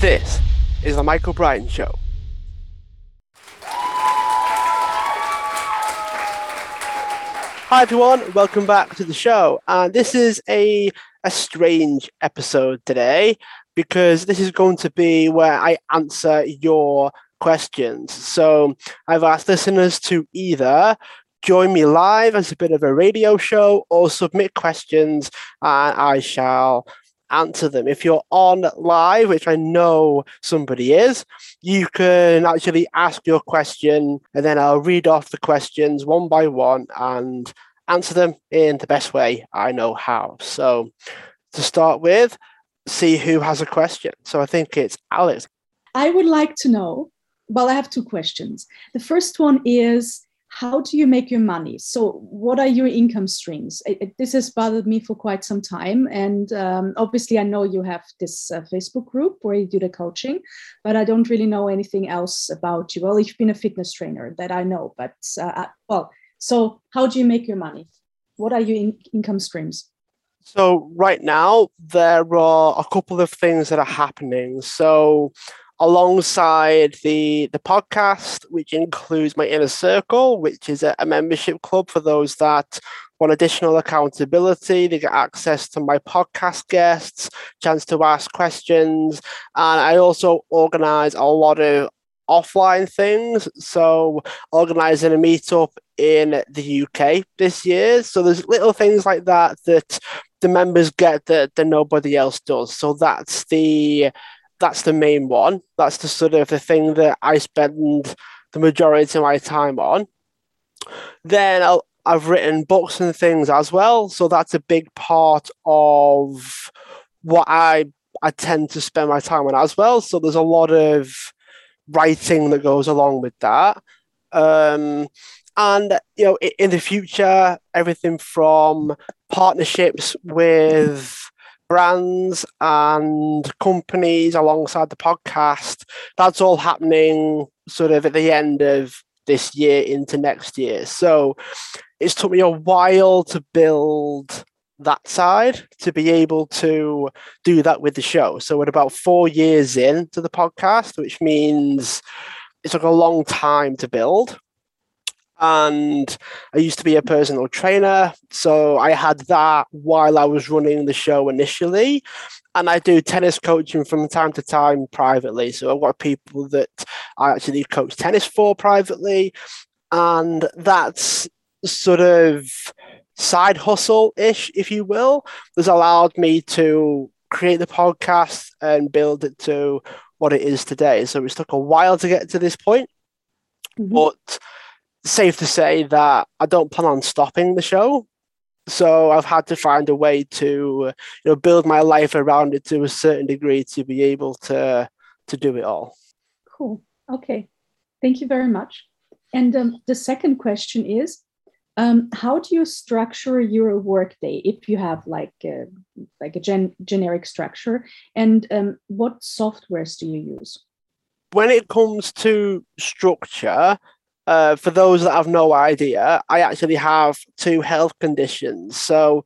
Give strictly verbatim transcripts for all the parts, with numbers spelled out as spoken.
This is The Michael Brian Show. Hi everyone, welcome back to the show. And this is a, a strange episode today, because this is going to be where I answer your questions. So I've asked listeners to either join me live as a bit of a radio show or submit questions and I shall answer them. If you're on live, which I know somebody is, you can actually ask your question and then I'll read off the questions one by one and answer them in the best way I know how. So to start with, see who has a question. So I think it's Alex. I would like to know, well, I have two questions. The first one is, how do you make your money? So what are your income streams? It, it, this has bothered me for quite some time. And um, obviously, I know you have this uh, Facebook group where you do the coaching, but I don't really know anything else about you. Well, you've been a fitness trainer, that I know. But uh, well, so how do you make your money? What are your in- income streams? So right now, there are a couple of things that are happening. So alongside the the podcast, which includes my Inner Circle, which is a, a membership club for those that want additional accountability. They get access to my podcast guests, chance to ask questions. And I also organize a lot of offline things. So organizing a meetup in the U K this year. So there's little things like that that the members get that, that nobody else does. So that's the... That's the main one. That's the sort of the thing that I spend the majority of my time on. Then I'll, I've written books and things as well. So that's a big part of what I, I tend to spend my time on as well. So there's a lot of writing that goes along with that. Um, and, you know, in, in the future, everything from partnerships with brands and companies alongside the podcast, that's all happening sort of at the end of this year into next year. So it's took me a while to build that side to be able to do that with the show. So we're about four years into the podcast, which means it took a long time to build. And I used to be a personal trainer, so I had that while I was running the show initially. And I do tennis coaching from time to time privately. So I've got people that I actually coach tennis for privately. And that's sort of side hustle-ish, if you will, that's allowed me to create the podcast and build it to what it is today. So it took a while to get to this point. Mm-hmm. But safe to say that I don't plan on stopping the show. So I've had to find a way to, you know, build my life around it to a certain degree to be able to, to do it all. Cool. Okay. Thank you very much. And um, the second question is, um, how do you structure your workday if you have like a, like a gen- generic structure? And um, what softwares do you use? When it comes to structure, Uh, for those that have no idea, I actually have two health conditions. So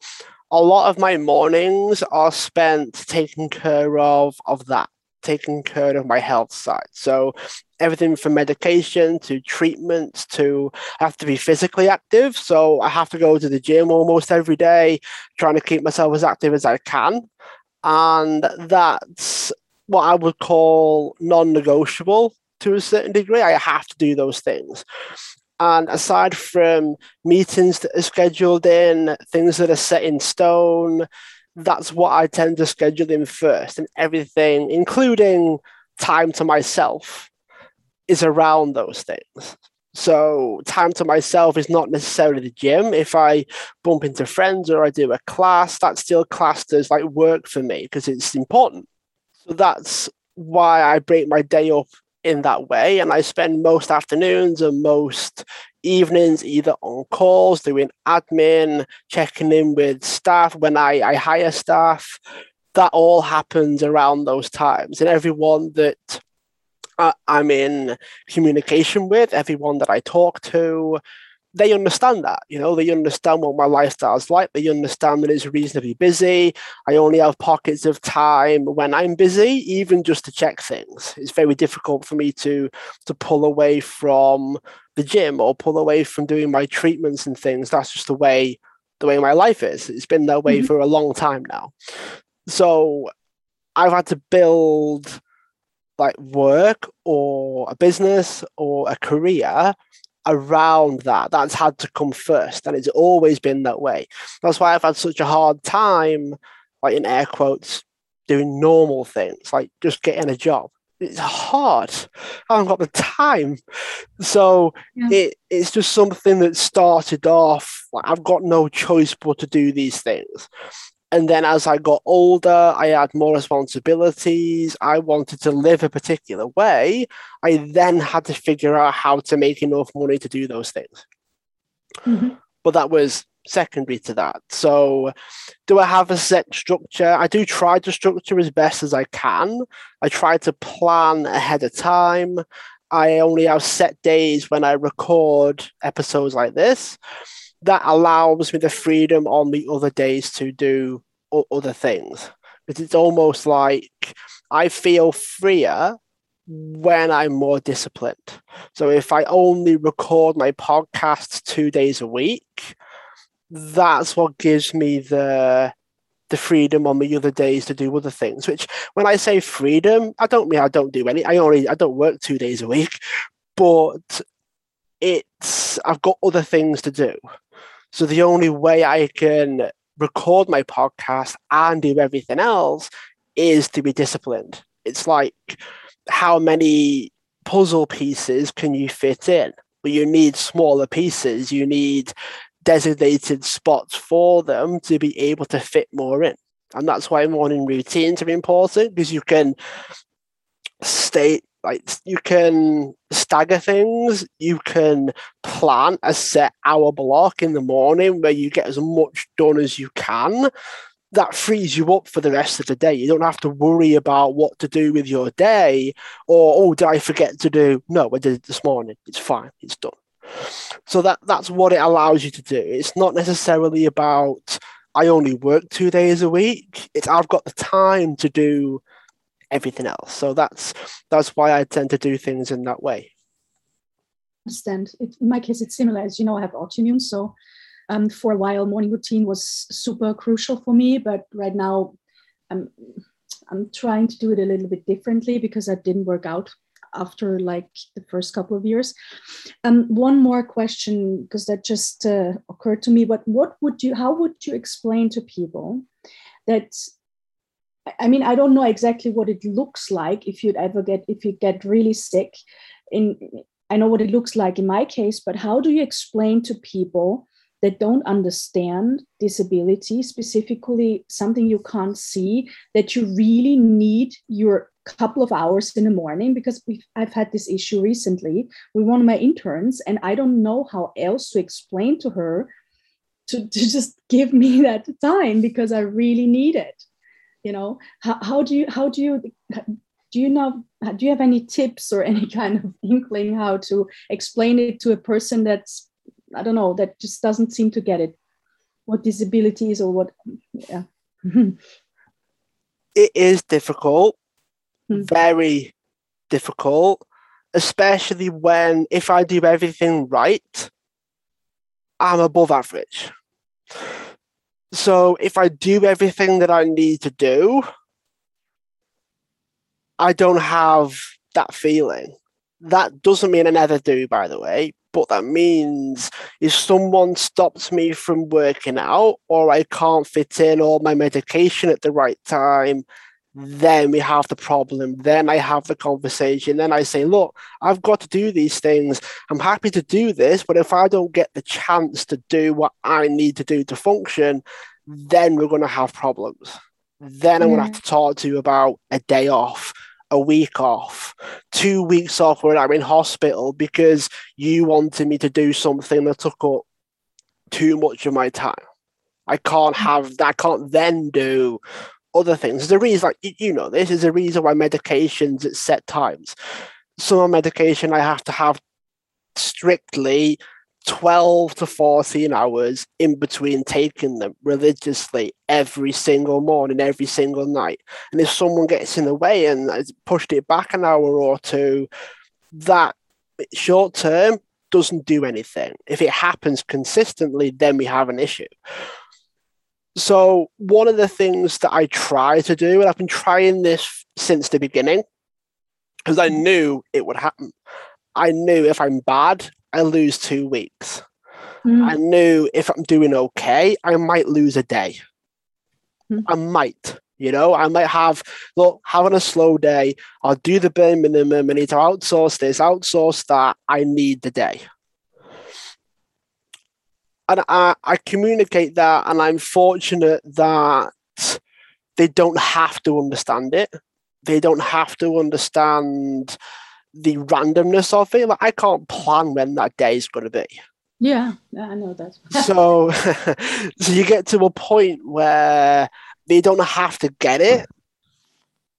a lot of my mornings are spent taking care of, of that, taking care of my health side. So everything from medication to treatments to I have to be physically active. So I have to go to the gym almost every day, trying to keep myself as active as I can. And that's what I would call non-negotiable. To a certain degree, I have to do those things. And aside from meetings that are scheduled in, things that are set in stone, that's what I tend to schedule in first. And everything, including time to myself, is around those things. So time to myself is not necessarily the gym. If I bump into friends or I do a class, that's still classed as like work for me because it's important. So that's why I break my day up in that way, and I spend most afternoons and most evenings either on calls, doing admin, checking in with staff when I, I hire staff. That all happens around those times, and everyone that uh, I'm in communication with, everyone that I talk to, they understand that, you know, they understand what my lifestyle is like. They understand that it's reasonably busy. I only have pockets of time when I'm busy, even just to check things. It's very difficult for me to, to pull away from the gym or pull away from doing my treatments and things. That's just the way, the way my life is. It's been that way mm-hmm. for a long time now. So I've had to build like work or a business or a career around that. That's had to come first, and it's always been that way. That's why I've had such a hard time, like in air quotes, doing normal things like just getting a job. It's hard. I haven't got the time. So yeah. it it's just something that started off like I've got no choice but to do these things. And then as I got older, I had more responsibilities. I wanted to live a particular way. I then had to figure out how to make enough money to do those things. Mm-hmm. But that was secondary to that. So do I have a set structure? I do try to structure as best as I can. I try to plan ahead of time. I only have set days when I record episodes like this. That allows me the freedom on the other days to do o- other things. But it's almost like I feel freer when I'm more disciplined. So if I only record my podcast two days a week, that's what gives me the the freedom on the other days to do other things. Which, when I say freedom, I don't mean I don't do any. I only I don't work two days a week, but it's I've got other things to do. So the only way I can record my podcast and do everything else is to be disciplined. It's like, how many puzzle pieces can you fit in? Well, you need smaller pieces. You need designated spots for them to be able to fit more in. And that's why morning routines are important, because you can stay Like you can stagger things, you can plan a set hour block in the morning where you get as much done as you can. That frees you up for the rest of the day. You don't have to worry about what to do with your day or, oh, did I forget to do? No, I did it this morning. It's fine. It's done. So that that's what it allows you to do. It's not necessarily about, I only work two days a week. It's I've got the time to do everything else. So that's that's why I tend to do things in that way. I understand. It, in my case, it's similar. As you know, I have autoimmune, so um, for a while, morning routine was super crucial for me. But right now, I'm I'm trying to do it a little bit differently because I didn't work out after like the first couple of years. Um, one more question, because that just uh, occurred to me. What what would you? How would you explain to people that? I mean, I don't know exactly what it looks like if you'd ever get, if you get really sick. In, I know what it looks like in my case, but how do you explain to people that don't understand disability, specifically something you can't see, that you really need your couple of hours in the morning? Because we've, I've had this issue recently with one of my interns, and I don't know how else to explain to her to, to just give me that time because I really need it. You know, how, how do you, how do you, do you know, do you have any tips or any kind of inkling how to explain it to a person that's, I don't know, that just doesn't seem to get it, what disability is or what, yeah. It is difficult, mm-hmm. very difficult, especially when, if I do everything right, I'm above average. So if I do everything that I need to do, I don't have that feeling. That doesn't mean I never do, by the way, but that means if someone stops me from working out or I can't fit in all my medication at the right time, then we have the problem. Then I have the conversation. Then I say, look, I've got to do these things. I'm happy to do this, but if I don't get the chance to do what I need to do to function, then we're going to have problems. Then I'm yeah. going to have to talk to you about a day off, a week off, two weeks off when I'm in hospital because you wanted me to do something that took up too much of my time. I can't have that. I can't then do other things. There's a reason, like you know, this is a reason why medications at set times. Some medication I have to have strictly twelve to fourteen hours in between taking them religiously every single morning, every single night. And if someone gets in the way and has pushed it back an hour or two, that short term doesn't do anything. If it happens consistently, then we have an issue. So one of the things that I try to do, and I've been trying this since the beginning, because I knew it would happen. I knew if I'm bad, I lose two weeks. Mm. I knew if I'm doing okay, I might lose a day. Mm. I might, you know, I might have, look, having a slow day, I'll do the bare minimum, I need to outsource this, outsource that, I need the day. And I, I communicate that, and I'm fortunate that they don't have to understand it. They don't have to understand the randomness of it. Like, I can't plan when that day is going to be. Yeah, I know that. so, so you get to a point where they don't have to get it.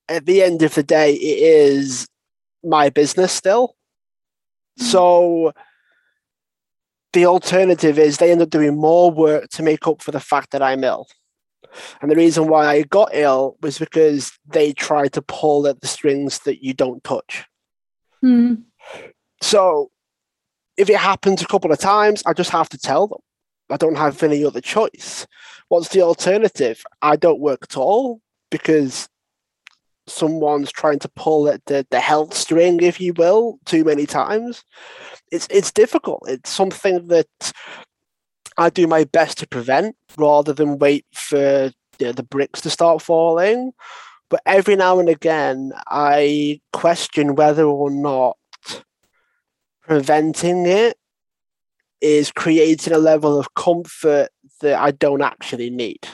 At the end of the day, it is my business still. Mm-hmm. So the alternative is they end up doing more work to make up for the fact that I'm ill. And the reason why I got ill was because they tried to pull at the strings that you don't touch. Mm. So if it happens a couple of times, I just have to tell them. I don't have any other choice. What's the alternative? I don't work at all because someone's trying to pull at the, the health string, if you will, too many times. It's it's difficult. It's something that I do my best to prevent rather than wait for, you know, the bricks to start falling. But every now and again, I question whether or not preventing it is creating a level of comfort that I don't actually need.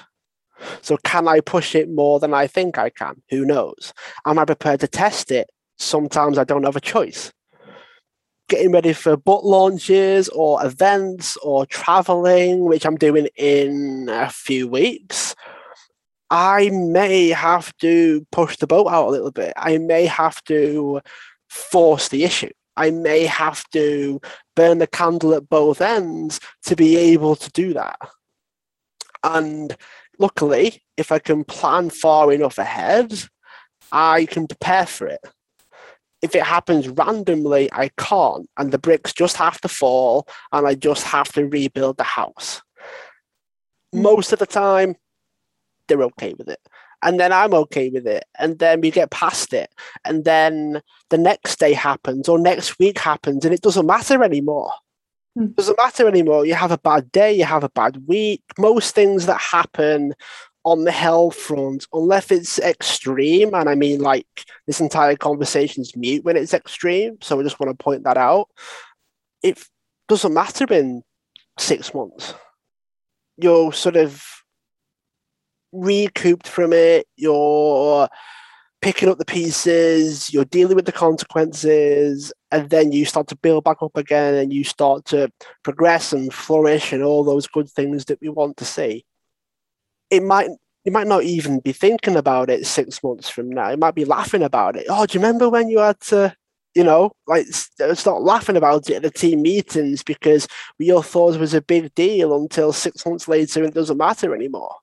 So can I push it more than I think I can? Who knows? Am I prepared to test it? Sometimes I don't have a choice. Getting ready for book launches or events or traveling, which I'm doing in a few weeks, I may have to push the boat out a little bit. I may have to force the issue. I may have to burn the candle at both ends to be able to do that. And luckily, if I can plan far enough ahead, I can prepare for it. If it happens randomly, I can't, and the bricks just have to fall, and I just have to rebuild the house. Most of the time, they're okay with it. And then I'm okay with it. And then we get past it. And then the next day happens or next week happens and it doesn't matter anymore. Mm. It doesn't matter anymore. You have a bad day, you have a bad week. Most things that happen on the health front, unless it's extreme, and I mean like this entire conversation's mute when it's extreme. So I just want to point that out. It doesn't matter in six months. You're sort of recouped from it, you're picking up the pieces, you're dealing with the consequences, and then you start to build back up again and you start to progress and flourish and all those good things that we want to see. It might you might not even be thinking about it six months from now. You might be laughing about it. Oh, do you remember when you had to, you know, like start laughing about it at the team meetings because we all thought it was a big deal until six months later it doesn't matter anymore.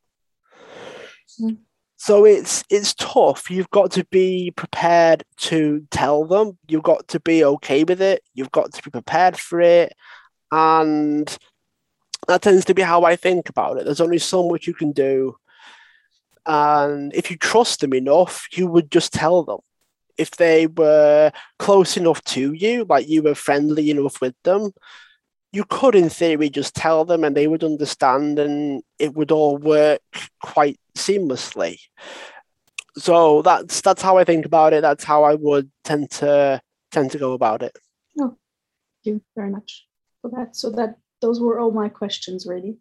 So it's it's tough. You've got to be prepared to tell them. You've got to be okay with it. You've got to be prepared for it. And that tends to be how I think about it. There's only so much you can do. And if you trust them enough, you would just tell them. If they were close enough to you, like you were friendly enough with them, you could, in theory, just tell them and they would understand and it would all work quite seamlessly. So that's that's how I think about it. That's how I would tend to tend to go about it. Oh, thank you very much for that. So that those were all my questions, really.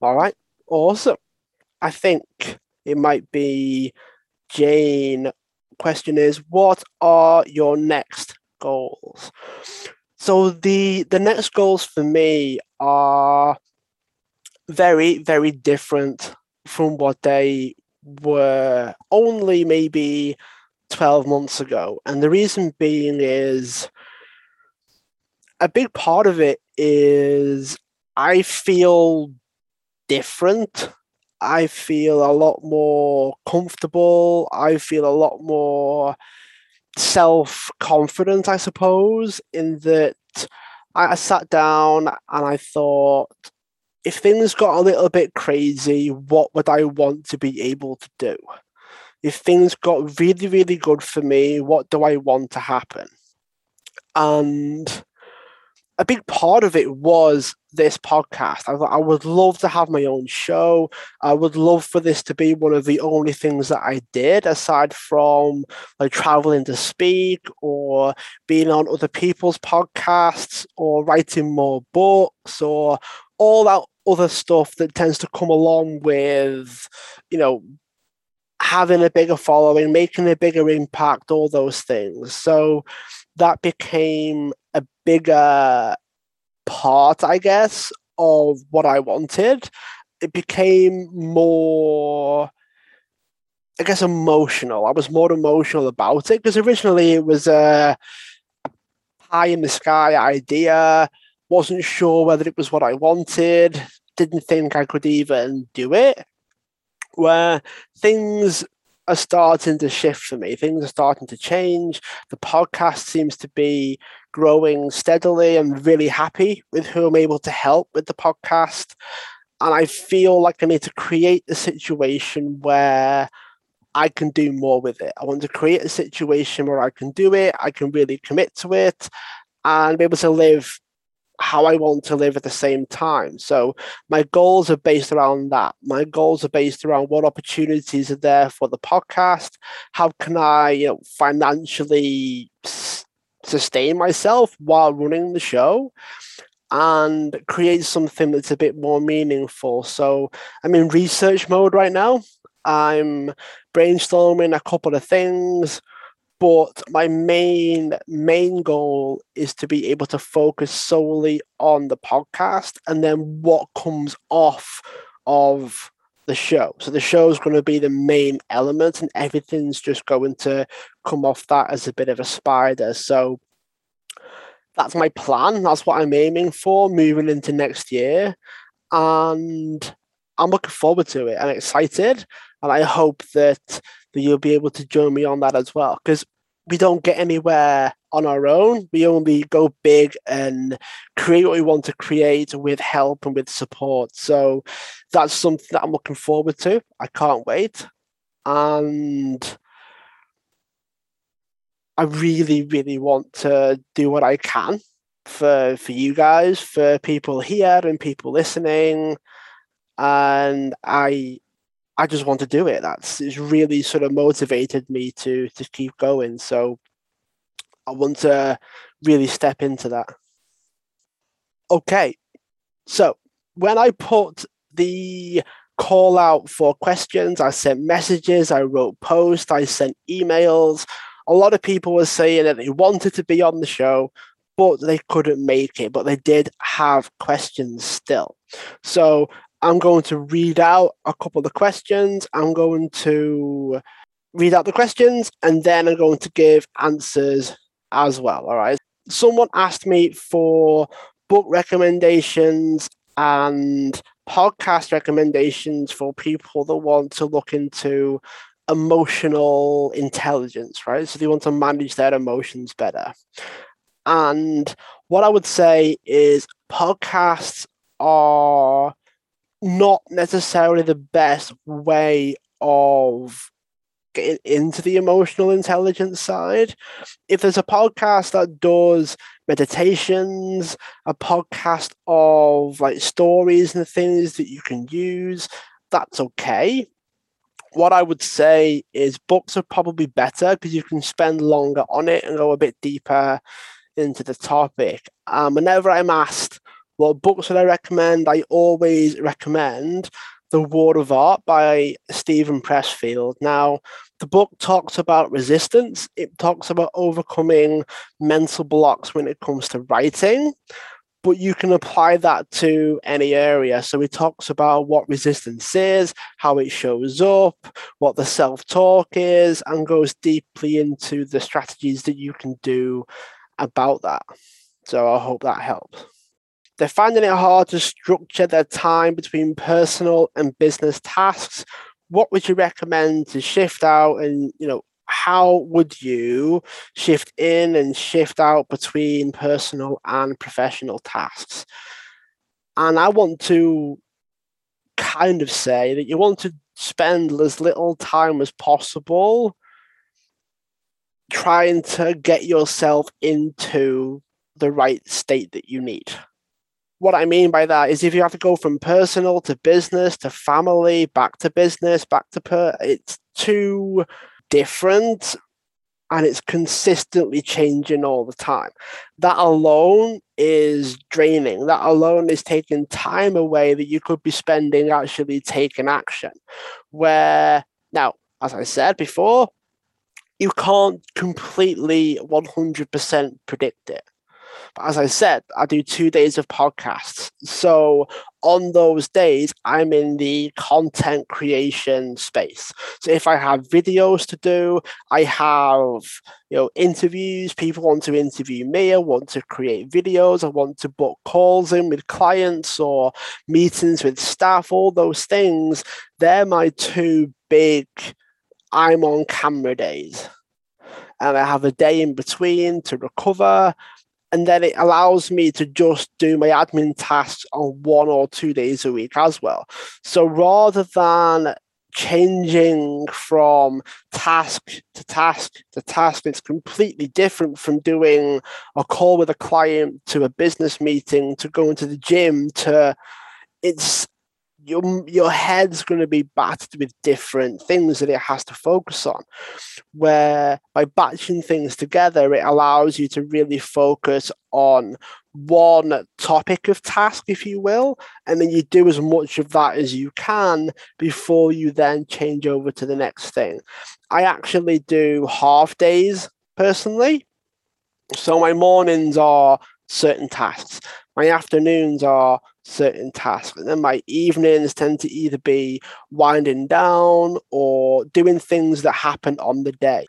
All right. Awesome. I think it might be Jane. Question is, what are your next goals? So the, the next goals for me are very, very different from what they were only maybe twelve months ago. And the reason being is a big part of it is I feel different. I feel a lot more comfortable. I feel a lot more self-confident, I suppose, in that I sat down and I thought, if things got a little bit crazy, what would I want to be able to do? If things got really, really good for me, what do I want to happen? And a big part of it was this podcast. I, I would love to have my own show. I would love for this to be one of the only things that I did, aside from like traveling to speak or being on other people's podcasts or writing more books or all that other stuff that tends to come along with, you know, having a bigger following, making a bigger impact, all those things. So that became a bigger part, I guess, of what I wanted. It became more, I guess, emotional. I was more emotional about it because originally it was a pie in the sky idea. Wasn't sure whether it was what I wanted. Didn't think I could even do it. Where things are starting to shift for me. Things are starting to change. The podcast seems to be growing steadily. I'm really happy with who I'm able to help with the podcast. And I feel like I need to create a situation where I can do more with it. I want to create a situation where I can do it. I can really commit to it and be able to live how I want to live at the same time. So my goals are based around that. My goals are based around what opportunities are there for the podcast. How can I, you know, financially sustain myself while running the show and create something that's a bit more meaningful. So I'm in research mode right now. I'm brainstorming a couple of things. But my main, main goal is to be able to focus solely on the podcast and then what comes off of the show. So the show is going to be the main element and everything's just going to come off that as a bit of a spider. So that's my plan. That's what I'm aiming for moving into next year. And I'm looking forward to it. I'm excited. And I hope that you'll be able to join me on that as well. Because we don't get anywhere on our own. We only go big and create what we want to create with help and with support. So that's something that I'm looking forward to. I can't wait. And I really, really want to do what I can for, for you guys, for people here and people listening. And I... I just want to do it. That's it's really sort of motivated me to to keep going. So I want to really step into that. Okay. So when I put the call out for questions, I sent messages, I wrote posts, I sent emails. A lot of people were saying that they wanted to be on the show, but they couldn't make it, but they did have questions still. So I'm going to read out a couple of questions. I'm going to read out the questions and then I'm going to give answers as well. All right. Someone asked me for book recommendations and podcast recommendations for people that want to look into emotional intelligence, right? So they want to manage their emotions better. And what I would say is podcasts are not necessarily the best way of getting into the emotional intelligence side. If there's a podcast that does meditations, a podcast of like stories and things that you can use, that's okay. What I would say is books are probably better because you can spend longer on it and go a bit deeper into the topic. Um, whenever I'm asked, what books would I recommend? I always recommend The War of Art by Stephen Pressfield. Now, the book talks about resistance. It talks about overcoming mental blocks when it comes to writing, but you can apply that to any area. So it talks about what resistance is, how it shows up, what the self-talk is, and goes deeply into the strategies that you can do about that. So I hope that helps. They're finding it hard to structure their time between personal and business tasks. What would you recommend to shift out, and, you know, how would you shift in and shift out between personal and professional tasks? And I want to kind of say that you want to spend as little time as possible trying to get yourself into the right state that you need. What I mean by that is, if you have to go from personal to business to family, back to business, back to per, it's too different, and it's consistently changing all the time. That alone is draining. That alone is taking time away that you could be spending actually taking action. Where now, as I said before, you can't completely one hundred percent predict it. But as I said, I do two days of podcasts. So on those days, I'm in the content creation space. So if I have videos to do, I have, you know, interviews, people want to interview me, I want to create videos, I want to book calls in with clients or meetings with staff, all those things. They're my two big I'm on camera days. And I have a day in between to recover. And then it allows me to just do my admin tasks on one or two days a week as well. So rather than changing from task to task to task, it's completely different from doing a call with a client to a business meeting to going to the gym to it's your, your head's going to be battered with different things that it has to focus on, where by batching things together, it allows you to really focus on one topic of task, if you will, and then you do as much of that as you can before you then change over to the next thing. I actually do half days personally. So my mornings are certain tasks. My afternoons are certain tasks, and then my evenings tend to either be winding down or doing things that happen on the day.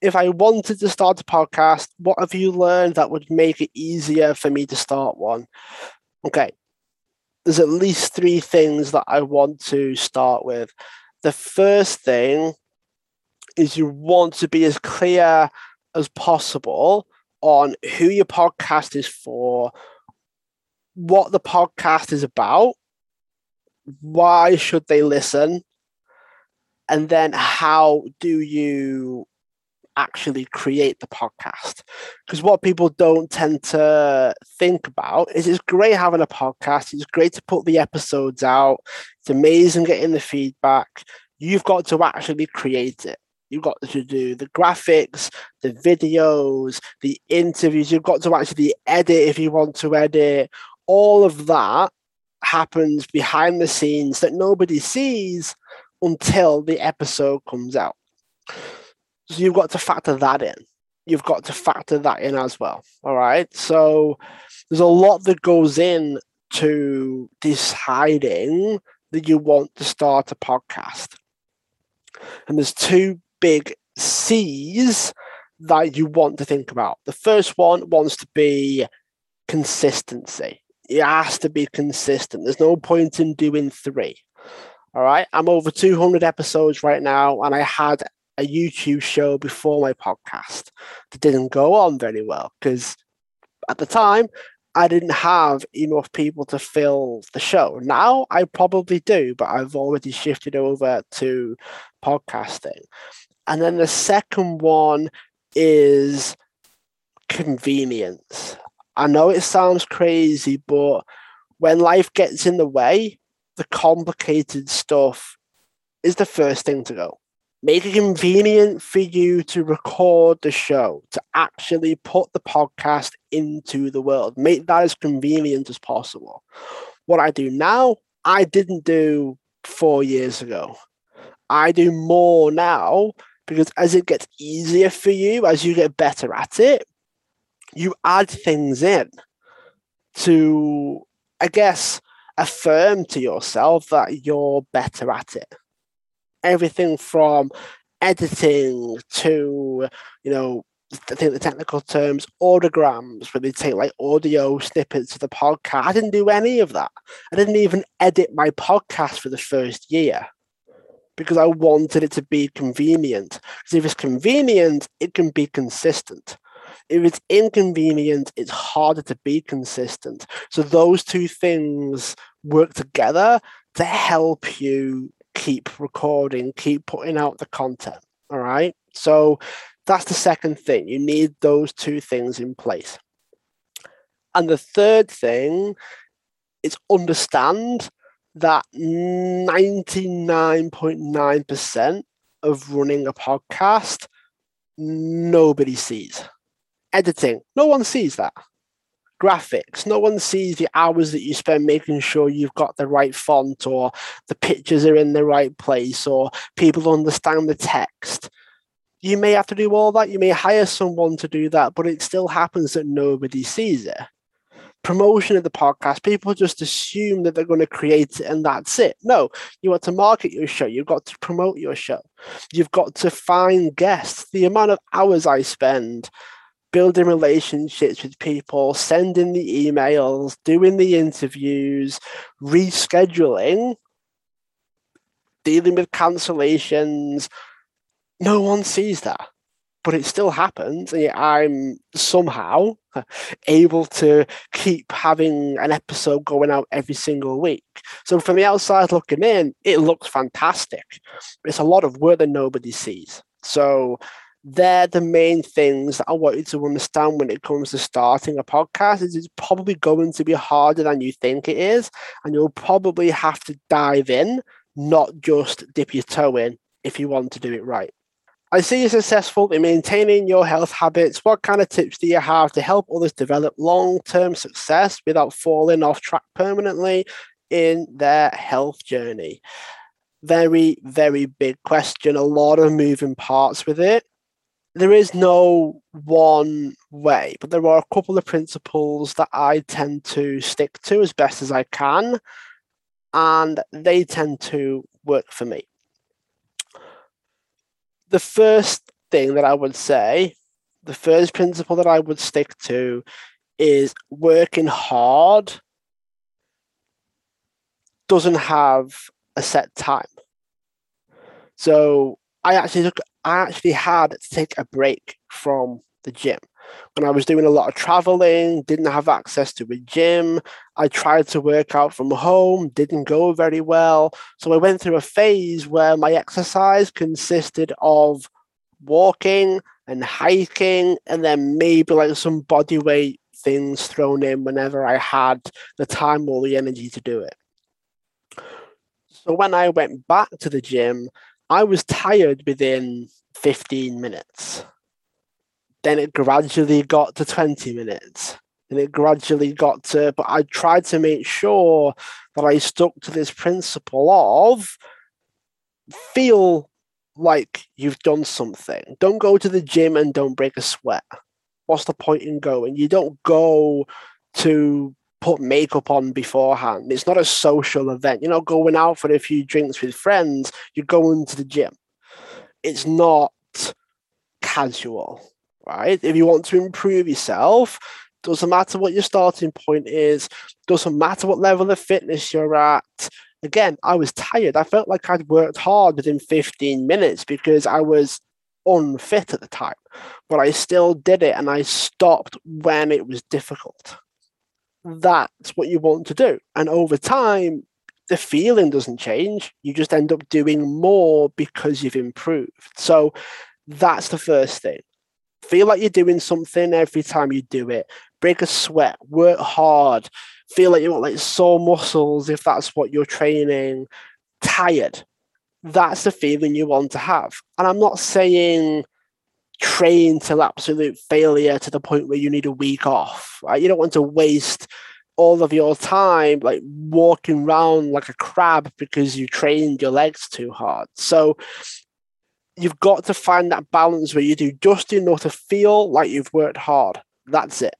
If I wanted to start a podcast, what have you learned that would make it easier for me to start one? Okay, there's at least three things that I want to start with. The first thing is you want to be as clear as possible on who your podcast is for, what the podcast is about, why should they listen, and then how do you actually create the podcast? Because what people don't tend to think about is it's great having a podcast, it's great to put the episodes out, it's amazing getting the feedback. You've got to actually create it. You've got to do the graphics, the videos, the interviews. You've got to actually edit if you want to edit. All of that happens behind the scenes that nobody sees until the episode comes out. So you've got to factor that in. You've got to factor that in as well. All right. So there's a lot that goes in to deciding that you want to start a podcast. And there's two big C's that you want to think about. The first one wants to be consistency. It has to be consistent. There's no point in doing three. All right. I'm over two hundred episodes right now, and I had a YouTube show before my podcast that didn't go on very well because at the time I didn't have enough people to fill the show. Now I probably do, but I've already shifted over to podcasting. And then the second one is convenience. I know it sounds crazy, but when life gets in the way, the complicated stuff is the first thing to go. Make it convenient for you to record the show, to actually put the podcast into the world. Make that as convenient as possible. What I do now, I didn't do four years ago. I do more now because as it gets easier for you, as you get better at it, you add things in to, I guess, affirm to yourself that you're better at it. Everything from editing to, you know, I think the technical terms, audiograms, where they take like audio snippets of the podcast. I didn't do any of that. I didn't even edit my podcast for the first year because I wanted it to be convenient. Because if it's convenient, it can be consistent. If it's inconvenient, it's harder to be consistent. So those two things work together to help you keep recording, keep putting out the content. All right. So that's the second thing. You need those two things in place. And the third thing is understand that ninety-nine point nine percent of running a podcast, nobody sees. Editing, no one sees that. Graphics, no one sees the hours that you spend making sure you've got the right font or the pictures are in the right place or people understand the text. You may have to do all that. You may hire someone to do that, but it still happens that nobody sees it. Promotion of the podcast, people just assume that they're going to create it and that's it. No, you want to market your show. You've got to promote your show. You've got to find guests. The amount of hours I spend building relationships with people, sending the emails, doing the interviews, rescheduling, dealing with cancellations. No one sees that, but it still happens. And yet I'm somehow able to keep having an episode going out every single week. So from the outside looking in, it looks fantastic. It's a lot of work that nobody sees. So they're the main things that I want you to understand when it comes to starting a podcast. Is it's probably going to be harder than you think it is, and you'll probably have to dive in, not just dip your toe in if you want to do it right. I see you're successful in maintaining your health habits. What kind of tips do you have to help others develop long-term success without falling off track permanently in their health journey? Very, very big question. A lot of moving parts with it. There is no one way, but there are a couple of principles that I tend to stick to as best as I can, and they tend to work for me. The first thing that I would say, the first principle that I would stick to is working hard doesn't have a set time. So I actually look I actually had to take a break from the gym. When I was doing a lot of traveling, didn't have access to a gym. I tried to work out from home, didn't go very well. So I went through a phase where my exercise consisted of walking and hiking, and then maybe like some body weight things thrown in whenever I had the time or the energy to do it. So when I went back to the gym, I was tired within fifteen minutes. Then it gradually got to twenty minutes. And it gradually got to, but I tried to make sure that I stuck to this principle of feel like you've done something. Don't go to the gym and don't break a sweat. What's the point in going? You don't go to put makeup on beforehand. It's not a social event. You're not going out for a few drinks with friends. You're going to the gym. It's not casual, right? If you want to improve yourself, doesn't matter what your starting point is, doesn't matter what level of fitness you're at. Again, I was tired. I felt like I'd worked hard within fifteen minutes because I was unfit at the time, but I still did it and I stopped when it was difficult. That's what you want to do. And over time, the feeling doesn't change. You just end up doing more because you've improved. So that's the first thing. Feel like you're doing something every time you do it. Break a sweat, work hard, feel like you want like sore muscles if that's what you're training. Tired. That's the feeling you want to have. And I'm not saying train till absolute failure to the point where you need a week off, right? You don't want to waste all of your time like walking around like a crab because you trained your legs too hard. So you've got to find that balance where you do just enough to feel like you've worked hard. That's it.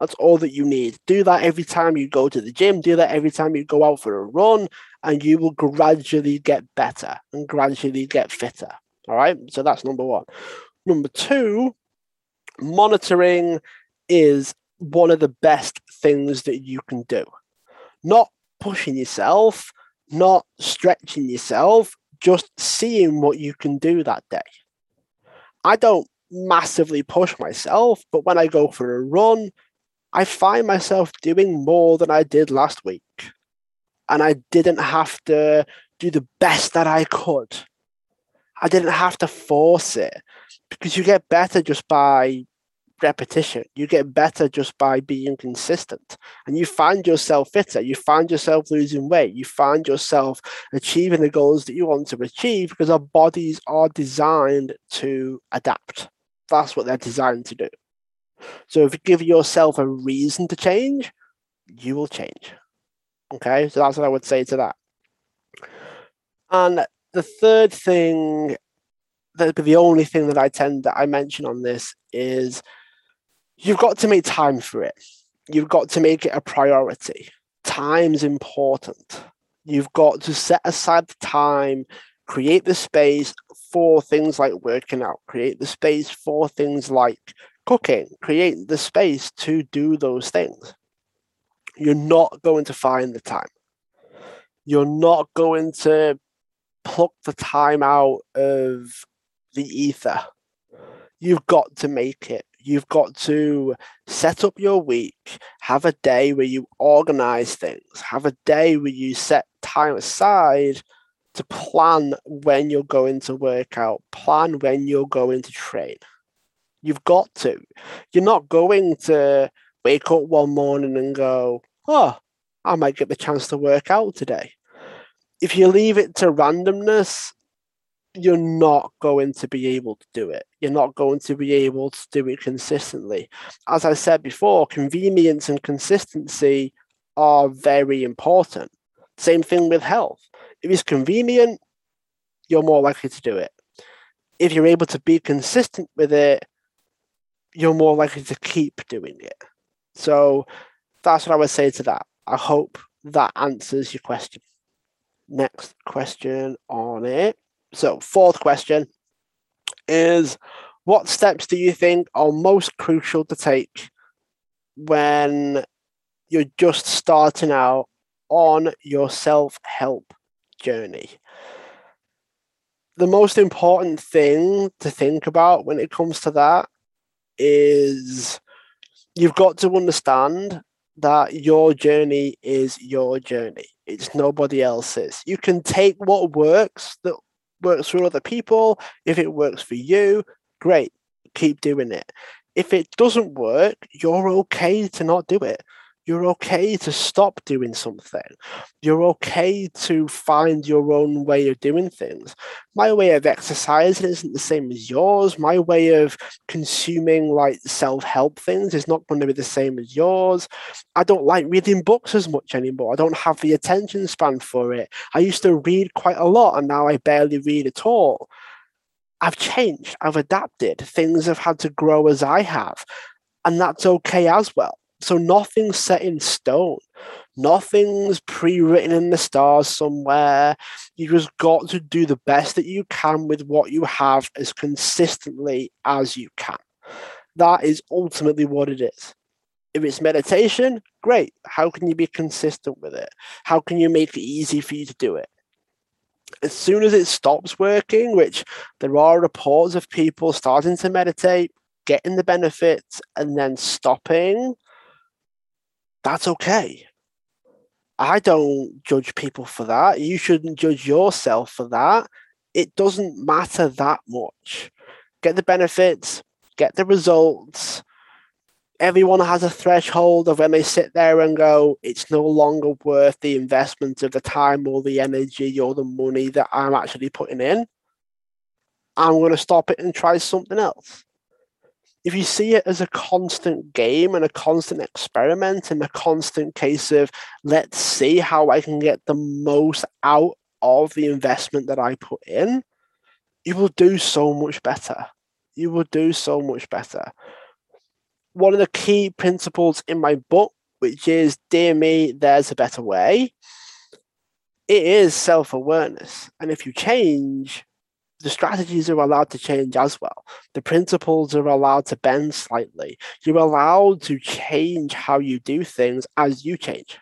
That's all that you need. Do that every time you go to the gym. Do that every time you go out for a run, and you will gradually get better and gradually get fitter. All right. So that's number one. Number two, monitoring is one of the best things that you can do. Not pushing yourself, not stretching yourself, just seeing what you can do that day. I don't massively push myself, but when I go for a run, I find myself doing more than I did last week. And I didn't have to do the best that I could. I didn't have to force it, because you get better just by repetition. You get better just by being consistent, and you find yourself fitter. You find yourself losing weight. You find yourself achieving the goals that you want to achieve, because our bodies are designed to adapt. That's what they're designed to do. So if you give yourself a reason to change, you will change. Okay, so that's what I would say to that. And the third thing, that'd be the only thing that I tend that I mention on this, is you've got to make time for it. You've got to make it a priority. Time's important. You've got to set aside the time, create the space for things like working out, create the space for things like cooking, create the space to do those things. You're not going to find the time. You're not going to pluck the time out of the ether. You've got to make it. You've got to set up your week, have a day where you organize things, have a day where you set time aside to plan when you're going to work out, plan when you're going to train. You've got to. You're not going to wake up one morning and go, oh, I might get the chance to work out today. If you leave it to randomness, you're not going to be able to do it. You're not going to be able to do it consistently. As I said before, convenience and consistency are very important. Same thing with health. If it's convenient, you're more likely to do it. If you're able to be consistent with it, you're more likely to keep doing it. So that's what I would say to that. I hope that answers your question. Next question on it. So fourth question is, what steps do you think are most crucial to take when you're just starting out on your self-help journey? The most important thing to think about when it comes to that is you've got to understand that your journey is your journey. It's nobody else's. You can take what works, that works for other people. If it works for you, great, keep doing it. If it doesn't work, you're okay to not do it. You're okay to stop doing something. You're okay to find your own way of doing things. My way of exercising isn't the same as yours. My way of consuming like self-help things is not going to be the same as yours. I don't like reading books as much anymore. I don't have the attention span for it. I used to read quite a lot and now I barely read at all. I've changed. I've adapted. Things have had to grow as I have. And that's okay as well. So nothing's set in stone. Nothing's pre-written in the stars somewhere. You just got to do the best that you can with what you have as consistently as you can. That is ultimately what it is. If it's meditation, great. How can you be consistent with it? How can you make it easy for you to do it? As soon as it stops working, which there are reports of people starting to meditate, getting the benefits, and then stopping, that's okay. I don't judge people for that. You shouldn't judge yourself for that. It doesn't matter that much. Get the benefits, get the results. Everyone has a threshold of when they sit there and go, it's no longer worth the investment of the time or the energy or the money that I'm actually putting in. I'm going to stop it and try something else. If you see it as a constant game and a constant experiment and a constant case of, let's see how I can get the most out of the investment that I put in, you will do so much better. You will do so much better. One of the key principles in my book, which is Dear Me, There's a Better Way, it is self-awareness. And if you change, the strategies are allowed to change as well. The principles are allowed to bend slightly. You're allowed to change how you do things as you change.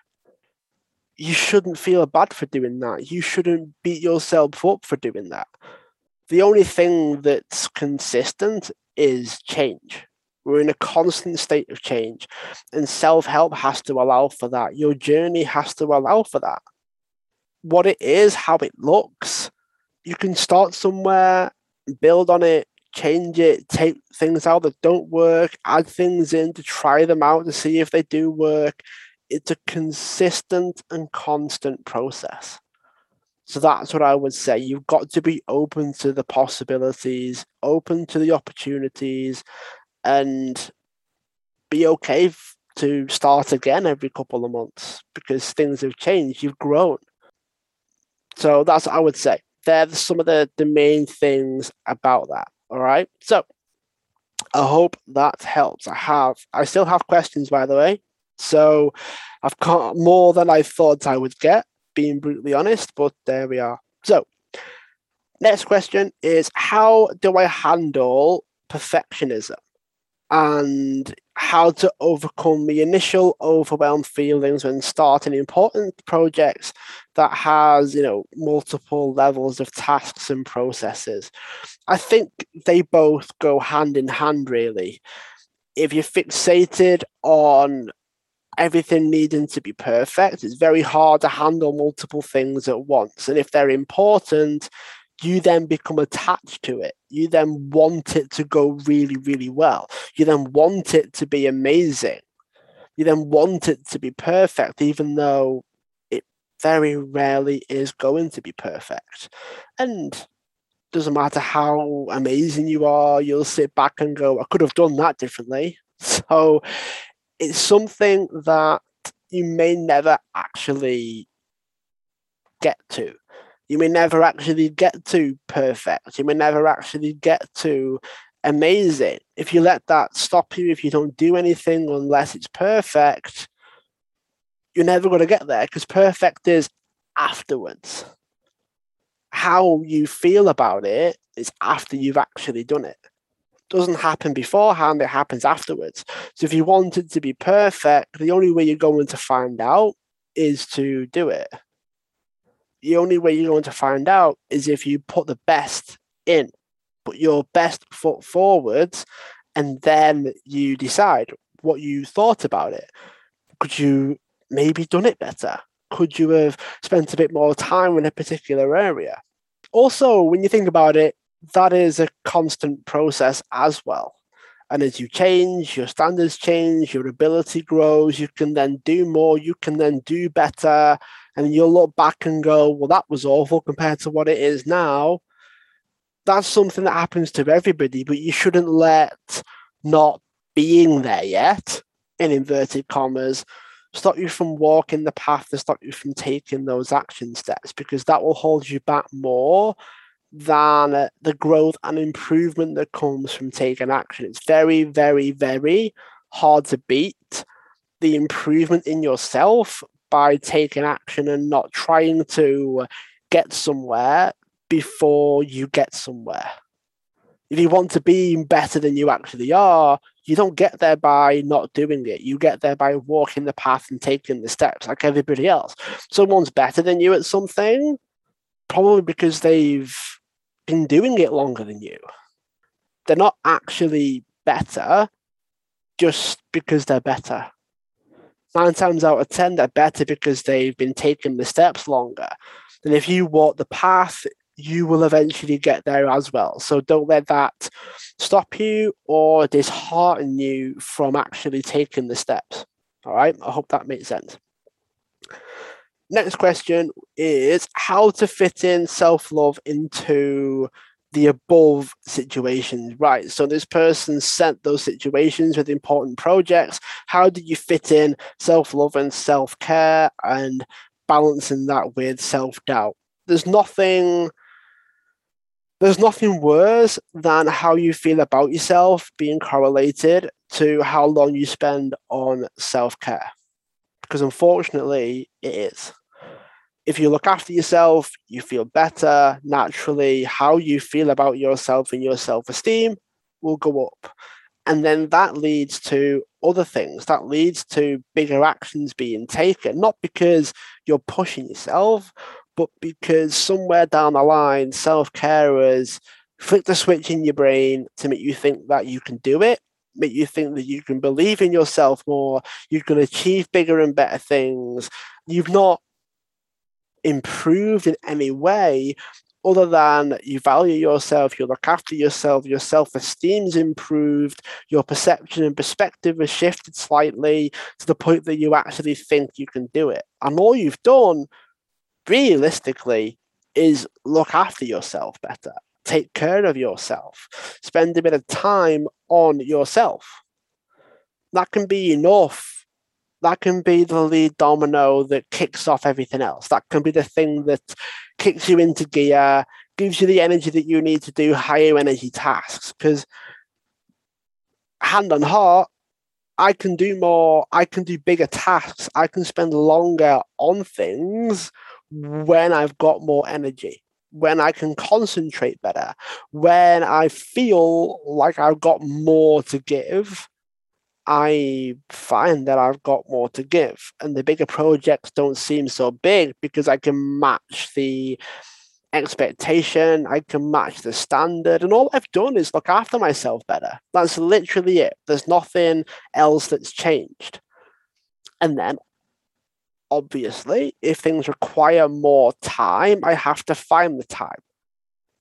You shouldn't feel bad for doing that. You shouldn't beat yourself up for doing that. The only thing that's consistent is change. We're in a constant state of change, and self-help has to allow for that. Your journey has to allow for that. What it is, how it looks, you can start somewhere, build on it, change it, take things out that don't work, add things in to try them out to see if they do work. It's a consistent and constant process. So that's what I would say. You've got to be open to the possibilities, open to the opportunities, and be okay to start again every couple of months because things have changed. You've grown. So that's what I would say. They're some of the, the main things about that. All right. So I hope that helps. I have, I still have questions, by the way. So I've got more than I thought I would get, being brutally honest, but there we are. So next question is, how do I handle perfectionism and how to overcome the initial overwhelmed feelings when starting important projects that has, you know, multiple levels of tasks and processes? I think they both go hand in hand, really. If you're fixated on everything needing to be perfect, it's very hard to handle multiple things at once. And if they're important, you then become attached to it. You then want it to go really, really well. You then want it to be amazing. You then want it to be perfect, even though it very rarely is going to be perfect. And doesn't matter how amazing you are, you'll sit back and go, I could have done that differently. So it's something that you may never actually get to. You may never actually get to perfect. You may never actually get to amazing. If you let that stop you, if you don't do anything unless it's perfect, you're never going to get there because perfect is afterwards. How you feel about it is after you've actually done it. Doesn't happen beforehand, it happens afterwards. So if you want it to be perfect, the only way you're going to find out is to do it. The only way you're going to find out is if you put the best in, put your best foot forwards, and then you decide what you thought about it. Could you maybe done it better? Could you have spent a bit more time in a particular area? Also, when you think about it, that is a constant process as well. And as you change, your standards change, your ability grows, you can then do more, you can then do better, and you'll look back and go, well, that was awful compared to what it is now. That's something that happens to everybody, but you shouldn't let not being there yet, in inverted commas, stop you from walking the path, to stop you from taking those action steps, because that will hold you back more than the growth and improvement that comes from taking action. It's very, very, very hard to beat the improvement in yourself by taking action and not trying to get somewhere before you get somewhere. If you want to be better than you actually are, you don't get there by not doing it. You get there by walking the path and taking the steps like everybody else. Someone's better than you at something, probably because they've been doing it longer than you. They're not actually better just because they're better. Nine times out of ten, they're better because they've been taking the steps longer. And if you walk the path, you will eventually get there as well. So don't let that stop you or dishearten you from actually taking the steps. All right. I hope that makes sense. Next question is how to fit in self-love into the above situations, right? So this person sent those situations with important projects. How do you fit in self-love and self-care and balancing that with self-doubt? There's nothing, there's nothing worse than how you feel about yourself being correlated to how long you spend on self-care. Because unfortunately, it is. if you look after yourself, you feel better. Naturally, how you feel about yourself and your self-esteem will go up. And then that leads to other things. That leads to bigger actions being taken, not because you're pushing yourself, but because somewhere down the line, self-carers flick the switch in your brain to make you think that you can do it, make you think that you can believe in yourself more, you can achieve bigger and better things. You've not improved in any way other than you value yourself, you look after yourself, your self-esteem's improved, your perception and perspective has shifted slightly to the point that you actually think you can do it. And all you've done, realistically, is look after yourself better, take care of yourself, spend a bit of time on yourself. That can be enough. That can be the lead domino that kicks off everything else. That can be the thing that kicks you into gear, gives you the energy that you need to do higher energy tasks. Because hand on heart, I can do more, I can do bigger tasks, I can spend longer on things when I've got more energy, when I can concentrate better, when I feel like I've got more to give. I find that I've got more to give, and the bigger projects don't seem so big because I can match the expectation, I can match the standard, and all I've done is look after myself better. That's literally it. There's nothing else that's changed. And then obviously, if things require more time, I have to find the time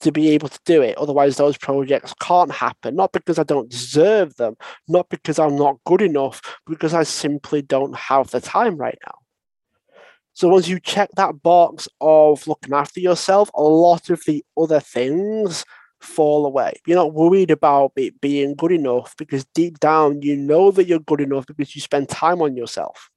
to be able to do it. Otherwise, those projects can't happen. Not because I don't deserve them, not because I'm not good enough, because I simply don't have the time right now. So once you check that box of looking after yourself, a lot of the other things fall away. You're not worried about it being good enough because deep down, you know that you're good enough because you spend time on yourself.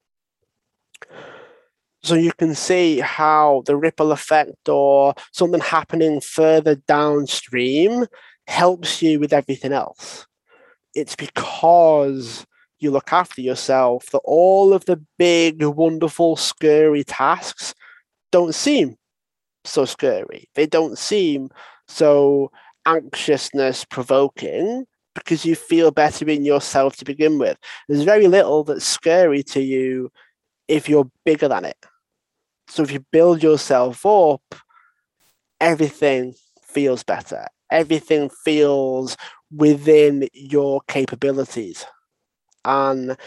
So you can see how the ripple effect or something happening further downstream helps you with everything else. It's because you look after yourself that all of the big, wonderful, scary tasks don't seem so scary. They don't seem so anxiousness provoking because you feel better in yourself to begin with. There's very little that's scary to you if you're bigger than it. So if you build yourself up, everything feels better. Everything feels within your capabilities. And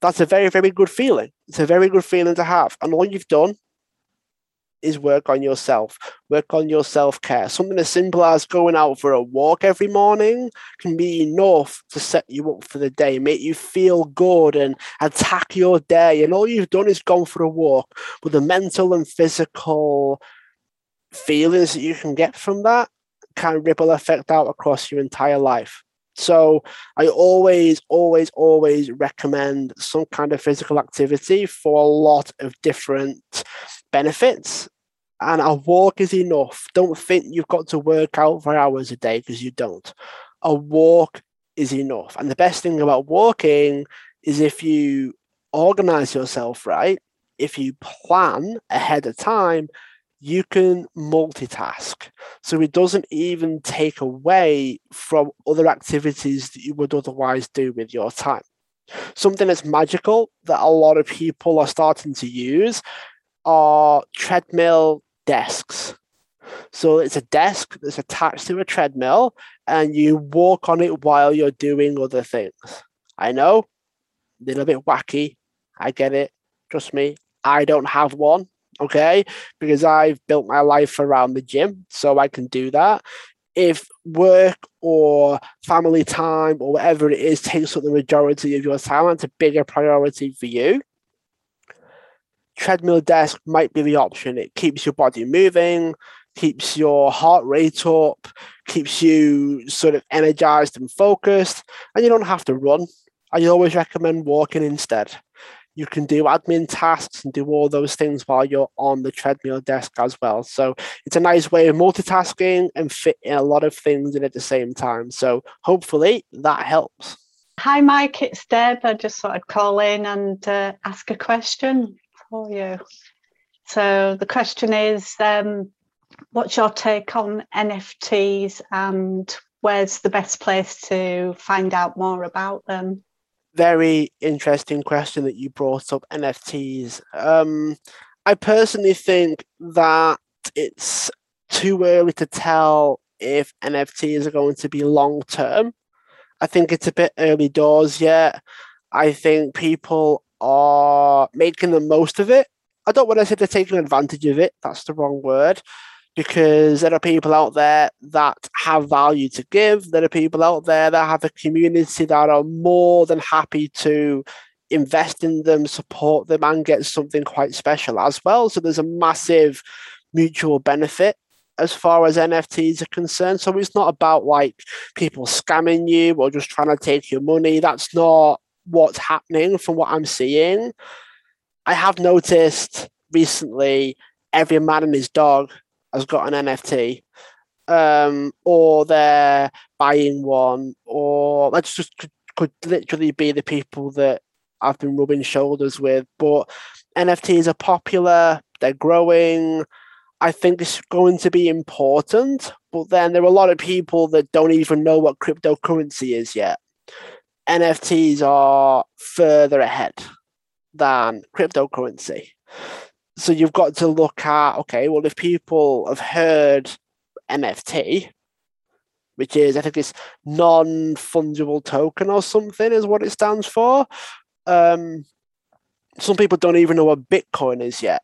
that's a very, very good feeling. It's a very good feeling to have. And all you've done is work on yourself, work on your self-care. Something as simple as going out for a walk every morning can be enough to set you up for the day, make you feel good and attack your day. And all you've done is gone for a walk. But the mental and physical feelings that you can get from that can ripple effect out across your entire life. So I always, always, always recommend some kind of physical activity for a lot of different benefits. And a walk is enough. Don't think you've got to work out for hours a day because you don't. A walk is enough. And the best thing about walking is if you organize yourself right, if you plan ahead of time, you can multitask. So it doesn't even take away from other activities that you would otherwise do with your time. Something that's magical that a lot of people are starting to use are treadmill desks. So it's a desk that's attached to a treadmill and you walk on it while you're doing other things. I know, a little bit wacky. I get it. Trust me, I don't have one. Okay, because I've built my life around the gym, so I can do that. If work or family time or whatever it is takes up the majority of your time, it's a bigger priority for you. Treadmill desk might be the option. It keeps your body moving, keeps your heart rate up, keeps you sort of energized and focused, and you don't have to run. I always recommend walking instead. You can do admin tasks and do all those things while you're on the treadmill desk as well. So it's a nice way of multitasking and fitting a lot of things in at the same time. So hopefully that helps. Hi, Mike, it's Deb. I just thought I'd call in and uh, ask a question for you. So the question is, um, what's your take on N F Ts and where's the best place to find out more about them? Very interesting question that you brought up, N F Ts. Um, I personally think that it's too early to tell if N F Ts are going to be long-term. I think it's a bit early doors yet. I think people are making the most of it. I don't want to say they're taking advantage of it. That's the wrong word, because there are people out there that have value to give. There are people out there that have a community that are more than happy to invest in them, support them, and get something quite special as well. So there's a massive mutual benefit as far as N F Ts are concerned. So it's not about like people scamming you or just trying to take your money. That's not what's happening from what I'm seeing. I have noticed recently every man and his dog has got an N F T, um, or they're buying one, or that just could, could literally be the people that I've been rubbing shoulders with. But N F Ts are popular, they're growing. I think it's going to be important, but then there are a lot of people that don't even know what cryptocurrency is yet. N F Ts are further ahead than cryptocurrency. So you've got to look at, okay, well, if people have heard N F T, which is, I think it's non-fungible token or something is what it stands for. Um, some people don't even know what Bitcoin is yet.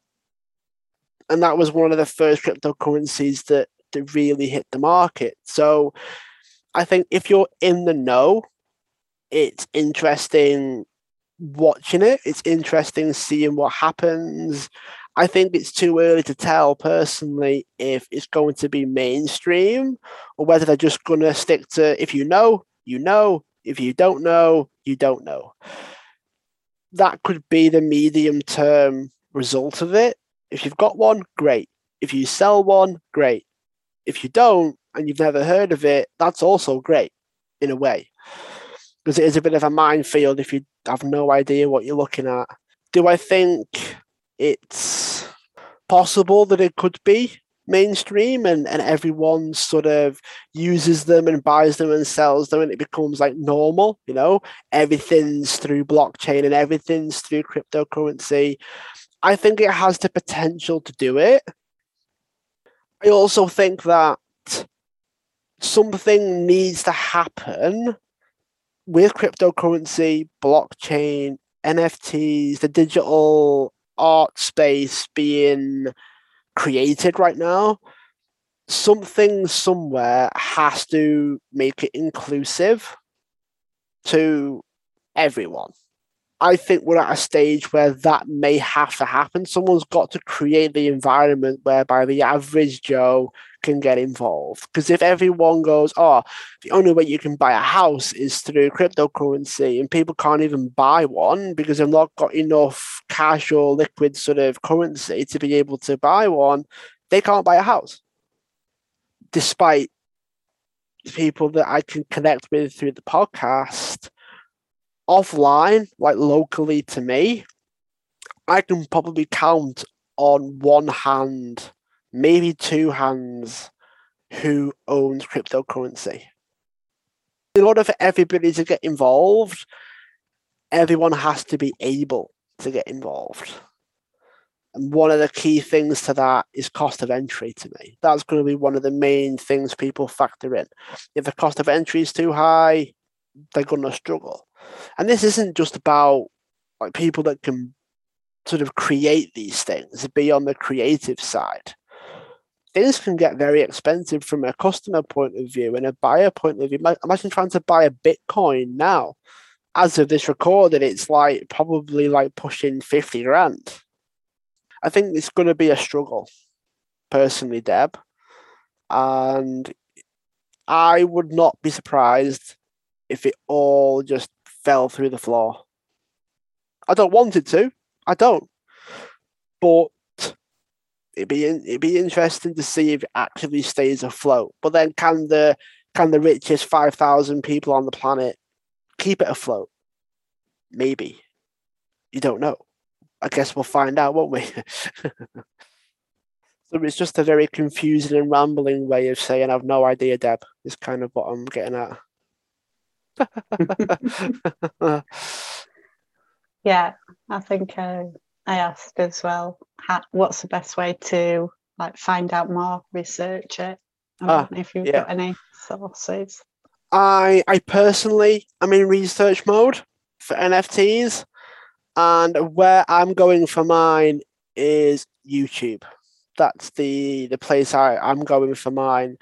And that was one of the first cryptocurrencies that, that really hit the market. So I think if you're in the know, it's interesting watching it. It's interesting seeing what happens. I think it's too early to tell personally if it's going to be mainstream or whether they're just going to stick to, if you know, you know, if you don't know, you don't know. That could be the medium term result of it. If you've got one, great. If you sell one, great. If you don't and you've never heard of it, that's also great in a way, because it is a bit of a minefield if you have no idea what you're looking at. Do I think it's possible that it could be mainstream and, and everyone sort of uses them and buys them and sells them and it becomes like normal, you know, everything's through blockchain and everything's through cryptocurrency? I think it has the potential to do it. I also think that something needs to happen with cryptocurrency, blockchain, N F Ts, the digital art space being created right now. Something somewhere has to make it inclusive to everyone. I think we're at a stage where that may have to happen. Someone's got to create the environment whereby the average Joe can get involved. Because if everyone goes, oh, the only way you can buy a house is through cryptocurrency, and people can't even buy one because they've not got enough cash or liquid sort of currency to be able to buy one, they can't buy a house. Despite the people that I can connect with through the podcast, offline, like locally to me, I can probably count on one hand, maybe two hands, who owns cryptocurrency. In order for everybody to get involved, everyone has to be able to get involved. And one of the key things to that is cost of entry to me. That's going to be one of the main things people factor in. If the cost of entry is too high, they're going to struggle. And this isn't just about like people that can sort of create these things, be on the creative side. Things can get very expensive from a customer point of view and a buyer point of view. Imagine trying to buy a Bitcoin now. As of this recording, it's like probably like pushing fifty grand. I think it's going to be a struggle, personally, Deb. And I would not be surprised if it all just fell through the floor. I don't want it to. I don't. But it'd be it'd be interesting to see if it actually stays afloat. But then, can the can the richest five thousand people on the planet keep it afloat? Maybe. You don't know. I guess we'll find out, won't we? So it's just a very confusing and rambling way of saying I've no idea, Deb, is kind of what I'm getting at. Yeah, I think uh, I asked as well, how, what's the best way to like find out more, research it? I don't ah, know if you've yeah. got any sources. I I personally am in research mode for N F Ts, and where I'm going for mine is YouTube. That's the the place I, I'm going for mine.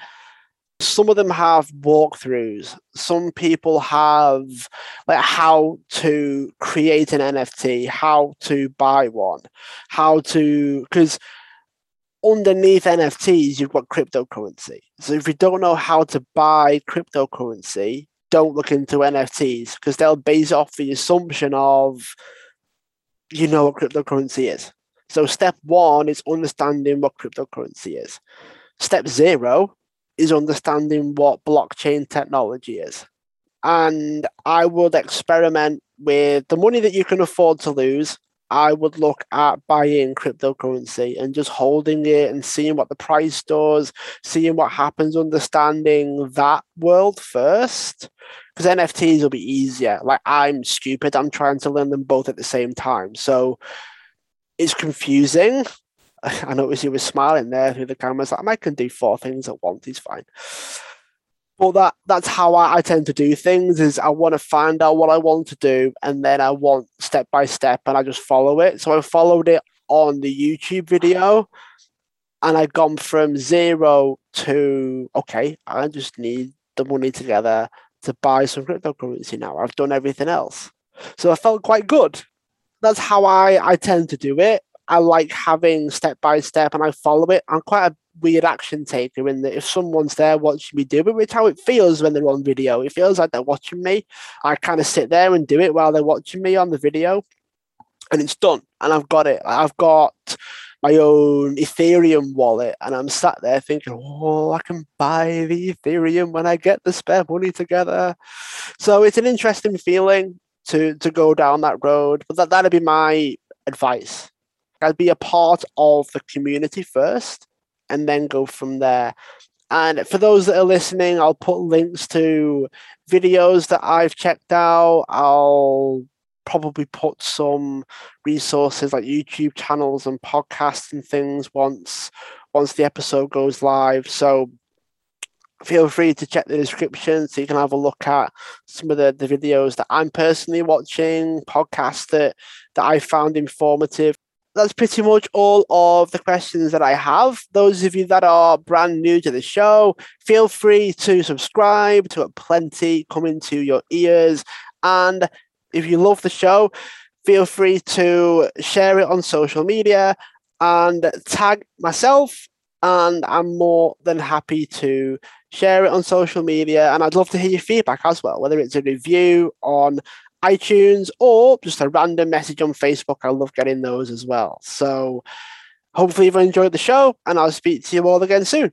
Some of them have walkthroughs. Some people have like how to create an N F T, how to buy one, how to, because underneath N F Ts, you've got cryptocurrency. So if you don't know how to buy cryptocurrency, don't look into N F Ts, because they'll base off the assumption of, you know what cryptocurrency is. So step one is understanding what cryptocurrency is. Step zero is understanding what blockchain technology is. And I would experiment with the money that you can afford to lose. I would look at buying cryptocurrency and just holding it and seeing what the price does, seeing what happens, understanding that world first, because N F Ts will be easier. Like, I'm stupid. I'm trying to learn them both at the same time. So it's confusing. I noticed he was smiling there through the cameras. Like, I can do four things at once. He's fine. Well, that that's how I, I tend to do things, is I want to find out what I want to do, and then I want step by step, and I just follow it. So I followed it on the YouTube video, and I've gone from zero to, okay, I just need the money together to buy some cryptocurrency now. I've done everything else. So I felt quite good. That's how I, I tend to do it. I like having step by step, and I follow it. I'm quite a weird action taker in that if someone's there watching me do it, which how it feels when they're on video. It feels like they're watching me. I kind of sit there and do it while they're watching me on the video, and it's done. And I've got it. I've got my own Ethereum wallet, and I'm sat there thinking, oh, I can buy the Ethereum when I get the spare money together. So it's an interesting feeling to to go down that road. But that, that'd be my advice. I'd be a part of the community first, and then go from there. And for those that are listening, I'll put links to videos that I've checked out. I'll probably put some resources like YouTube channels and podcasts and things once once the episode goes live. So feel free to check the description so you can have a look at some of the, the videos that I'm personally watching, podcasts that, that I found informative. That's pretty much all of the questions that I have. Those of you that are brand new to the show, feel free to subscribe to plenty coming to your ears. And if you love the show, feel free to share it on social media and tag myself. And I'm more than happy to share it on social media. And I'd love to hear your feedback as well, whether it's a review on iTunes or just a random message on Facebook. I love getting those as well. So hopefully you've enjoyed the show, and I'll speak to you all again soon.